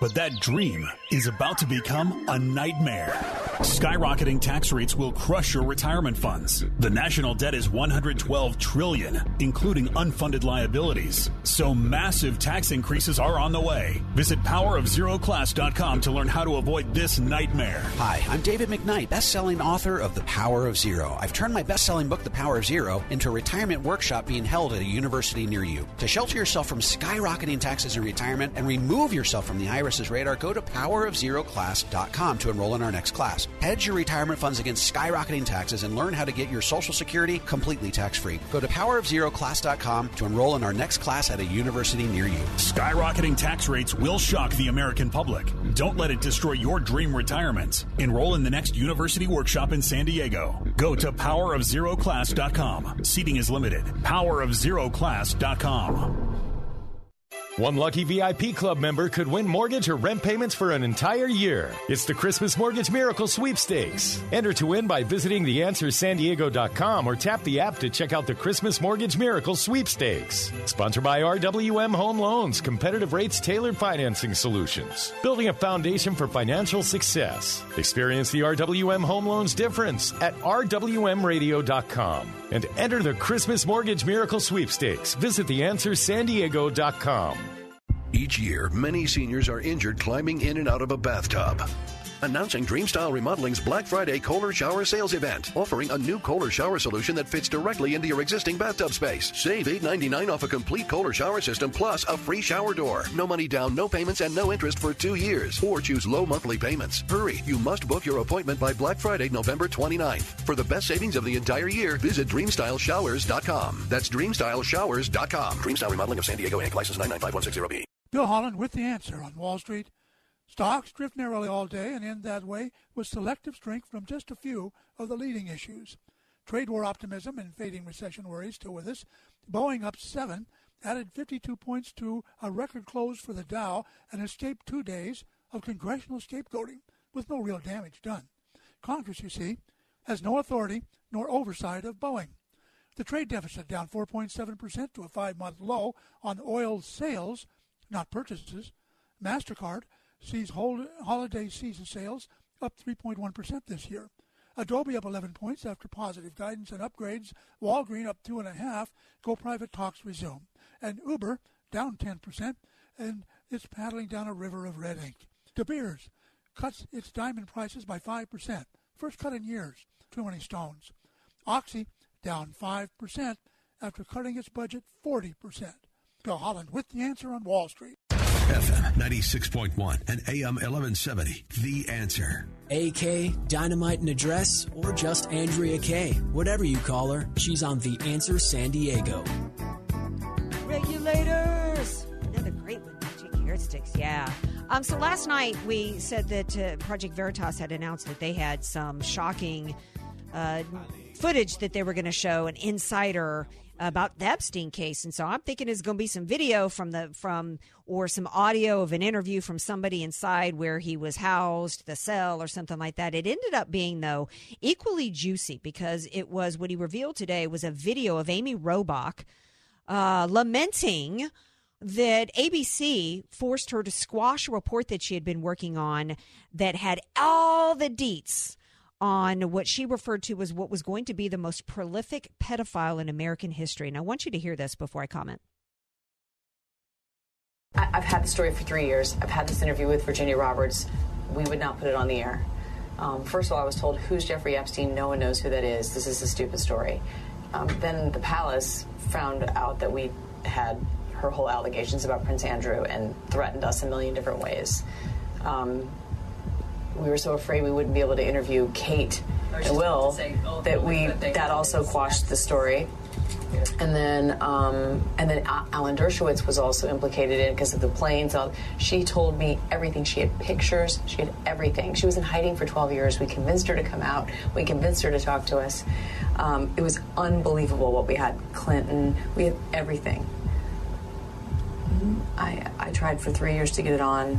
but that dream is about to become a nightmare. Skyrocketing tax rates will crush your retirement funds. The national debt is $112 trillion, including unfunded liabilities. So massive tax increases are on the way. Visit powerofzeroclass.com to learn how to avoid this nightmare. Hi, I'm David McKnight, best-selling author of The Power of Zero. I've turned my best-selling book, The Power of Zero, into a retirement workshop being held at a university near you. To shelter yourself from skyrocketing taxes in retirement and remove yourself from the IRS's radar, go to powerofzeroclass.com to enroll in our next class. Hedge your retirement funds against skyrocketing taxes and learn how to get your Social Security completely tax-free. Go to powerofzeroclass.com to enroll in our next class at a university near you. Skyrocketing tax rates will shock the American public. Don't let it destroy your dream retirement. Enroll in the next university workshop in San Diego. Go to powerofzeroclass.com. Seating is limited. powerofzeroclass.com. One lucky VIP Club member could win mortgage or rent payments for an entire year. It's the Christmas Mortgage Miracle Sweepstakes. Enter to win by visiting theanswersandiego.com or tap the app to check out the Christmas Mortgage Miracle Sweepstakes. Sponsored by RWM Home Loans, competitive rates, tailored financing solutions. Building a foundation for financial success. Experience the RWM Home Loans difference at rwmradio.com. And enter the Christmas Mortgage Miracle Sweepstakes. Visit theanswersandiego.com. Each year, many seniors are injured climbing in and out of a bathtub. Announcing Dreamstyle Remodeling's Black Friday Kohler Shower Sales Event, offering a new Kohler shower solution that fits directly into your existing bathtub space. Save $8.99 off a complete Kohler shower system plus a free shower door. No money down, no payments, and no interest for 2 years. Or choose low monthly payments. Hurry, you must book your appointment by Black Friday, November 29th. For the best savings of the entire year, visit DreamstyleShowers.com. That's DreamstyleShowers.com. Dreamstyle Remodeling of San Diego, Inc. License 995160B. Bill Holland with The Answer on Wall Street. Stocks drift narrowly all day and end that way with selective strength from just a few of the leading issues. Trade war optimism and fading recession worries still with us. Boeing up 7, added 52 points to a record close for the Dow and escaped 2 days of congressional scapegoating with no real damage done. Congress, you see, has no authority nor oversight of Boeing. The trade deficit down 4.7% to a 5-month low on oil sales, not purchases. MasterCard sees holiday season sales up 3.1% this year. Adobe up 11 points after positive guidance and upgrades. Walgreens up 2.5%. Go private talks resume. And Uber down 10%, and it's paddling down a river of red ink. De Beers cuts its diamond prices by 5%. First cut in years. Too many stones. Oxy down 5% after cutting its budget 40%. Bill Holland with The Answer on Wall Street. FM 96.1 and AM 1170, The Answer. AK, Dynamite in a Dress, or just Andrea Kaye. Whatever you call her, she's on The Answer San Diego. Regulators! Another great one, DJ Carrotsticks, yeah. So last night we said that Project Veritas had announced that they had some shocking footage that they were going to show an insider about the Epstein case. And so I'm thinking it's going to be some video or some audio of an interview from somebody inside where he was housed, the cell or something like that. It ended up being, though, equally juicy because it was what he revealed today was a video of Amy Robach lamenting that ABC forced her to squash a report that she had been working on that had all the deets on what she referred to as what was going to be the most prolific pedophile in American history. And I want you to hear this before I comment. I've had the story for 3 years. I've had this interview with Virginia Roberts. We would not put it on the air. First of all, I was told, who's Jeffrey Epstein? No one knows who that is. This is a stupid story. Then the palace found out that we had her whole allegations about Prince Andrew and threatened us a million different ways. We were so afraid we wouldn't be able to interview Kate and Will that that also quashed the story. And then Alan Dershowitz was also implicated in it because of the planes. She told me everything. She had pictures. She had everything. She was in hiding for 12 years. We convinced her to come out. We convinced her to talk to us. It was unbelievable what we had. Clinton. We had everything. I tried for 3 years to get it on.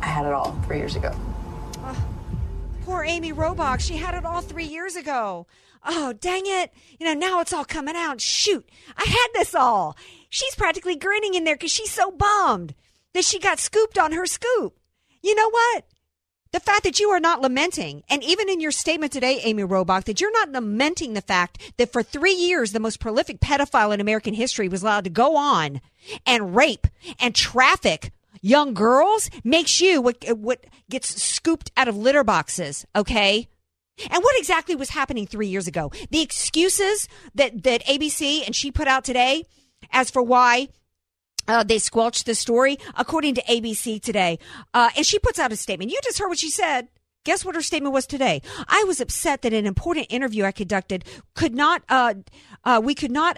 I had it all 3 years ago. Oh, poor Amy Robach. She had it all 3 years ago. Oh, dang it. Now it's all coming out. Shoot, I had this all. She's practically grinning in there because she's so bummed that she got scooped on her scoop. You know what? The fact that you are not lamenting, and even in your statement today, Amy Robach, that you're not lamenting the fact that for 3 years, the most prolific pedophile in American history was allowed to go on and rape and traffic young girls makes you what gets scooped out of litter boxes, okay? And what exactly was happening 3 years ago? The excuses that ABC and she put out today as for why they squelched the story, according to ABC today. And she puts out a statement. You just heard what she said. Guess what her statement was today? I was upset that an important interview I conducted we could not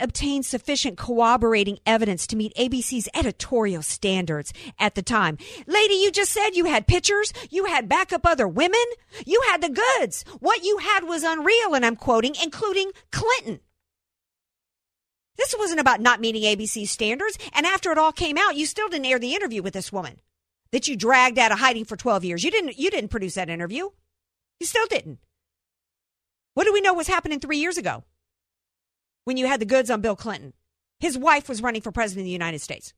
obtain sufficient corroborating evidence to meet ABC's editorial standards at the time. Lady, you just said you had pictures, you had backup other women, you had the goods. What you had was unreal, and I'm quoting, including Clinton. This wasn't about not meeting ABC standards. And after it all came out, you still didn't air the interview with this woman that you dragged out of hiding for 12 years. You didn't produce that interview. You still didn't. What do we know was happening 3 years ago when you had the goods on Bill Clinton? His wife was running for president of the United States.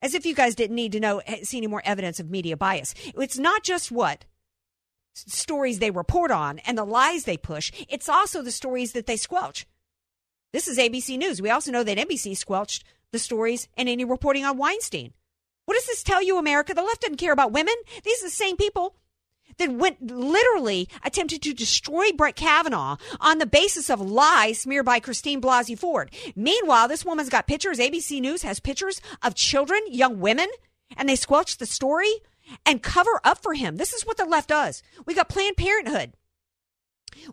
As if you guys didn't need to see any more evidence of media bias. It's not just what stories they report on and the lies they push. It's also the stories that they squelch. This is ABC News. We also know that NBC squelched the stories and any reporting on Weinstein. What does this tell you, America? The left doesn't care about women. These are the same people that literally attempted to destroy Brett Kavanaugh on the basis of lies smeared by Christine Blasey Ford. Meanwhile, this woman's got pictures. ABC News has pictures of children, young women, and they squelch the story and cover up for him. This is what the left does. We got Planned Parenthood,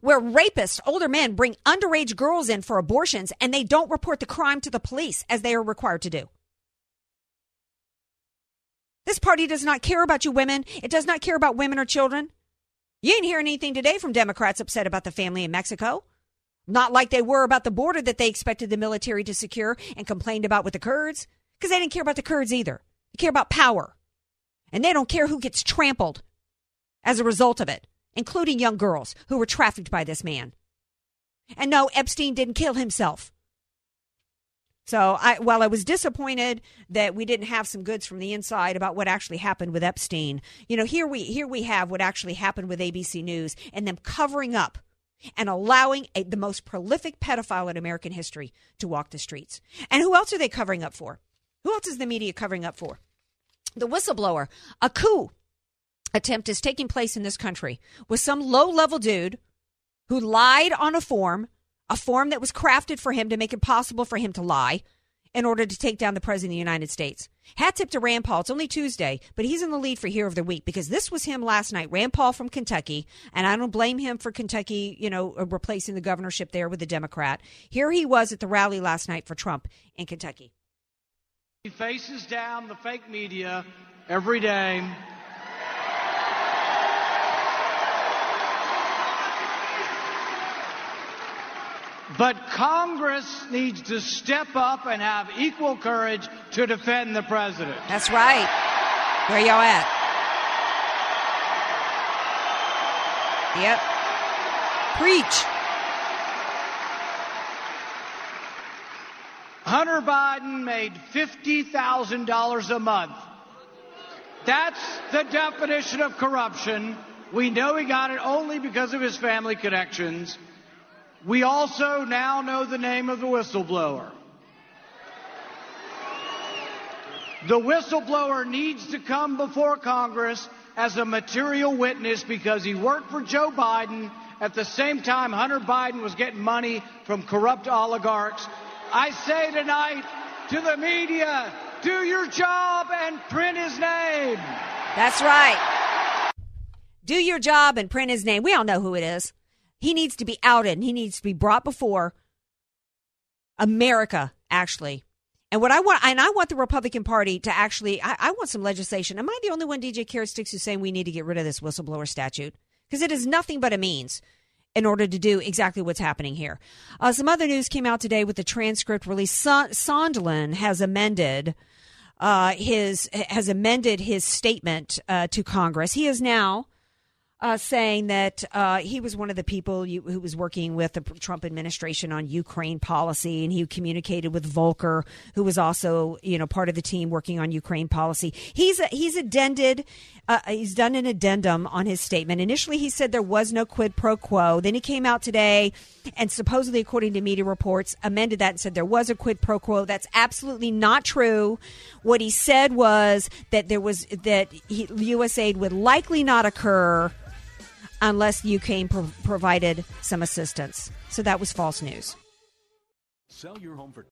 where rapists, older men, bring underage girls in for abortions and they don't report the crime to the police as they are required to do. This party does not care about you women. It does not care about women or children. You ain't hearing anything today from Democrats upset about the family in Mexico. Not like they were about the border that they expected the military to secure and complained about with the Kurds, because they didn't care about the Kurds either. They care about power. And they don't care who gets trampled as a result of it, including young girls who were trafficked by this man. And no, Epstein didn't kill himself. So while I was disappointed that we didn't have some goods from the inside about what actually happened with Epstein, here we have what actually happened with ABC News and them covering up and allowing the most prolific pedophile in American history to walk the streets. And who else are they covering up for? Who else is the media covering up for? The whistleblower, a coup attempt is taking place in this country with some low-level dude who lied on a form that was crafted for him to make it possible for him to lie in order to take down the president of the United States. Hat tip to Rand Paul. It's only Tuesday, but he's in the lead for Hero of the Week because this was him last night, Rand Paul from Kentucky, and I don't blame him for Kentucky, replacing the governorship there with a Democrat. Here he was at the rally last night for Trump in Kentucky. He faces down the fake media every day. But Congress needs to step up and have equal courage to defend the president. That's right. Where y'all at? Yep. Preach. Hunter Biden made $50,000 a month. That's the definition of corruption. We know he got it only because of his family connections. We also now know the name of the whistleblower. The whistleblower needs to come before Congress as a material witness because he worked for Joe Biden. At the same time, Hunter Biden was getting money from corrupt oligarchs. I say tonight to the media, Do your job and print his name. That's right. Do your job and print his name. We all know who it is. He needs to be outed, and he needs to be brought before America, actually. And what I want, and I want the Republican Party to actually, I want some legislation. Am I the only one, DJ Carrotsticks, who's saying we need to get rid of this whistleblower statute? Because it is nothing but a means in order to do exactly what's happening here. Some other news came out today with the transcript release. Sondland has amended his statement to Congress. He is now saying that he was one of the people who was working with the Trump administration on Ukraine policy, and he communicated with Volker, who was also, part of the team working on Ukraine policy. He's done an addendum on his statement. Initially, he said there was no quid pro quo. Then he came out today and supposedly, according to media reports, amended that and said there was a quid pro quo. That's absolutely not true. What he said was that USAID would likely not occur unless Ukraine provided some assistance. So that was false news. Sell your home for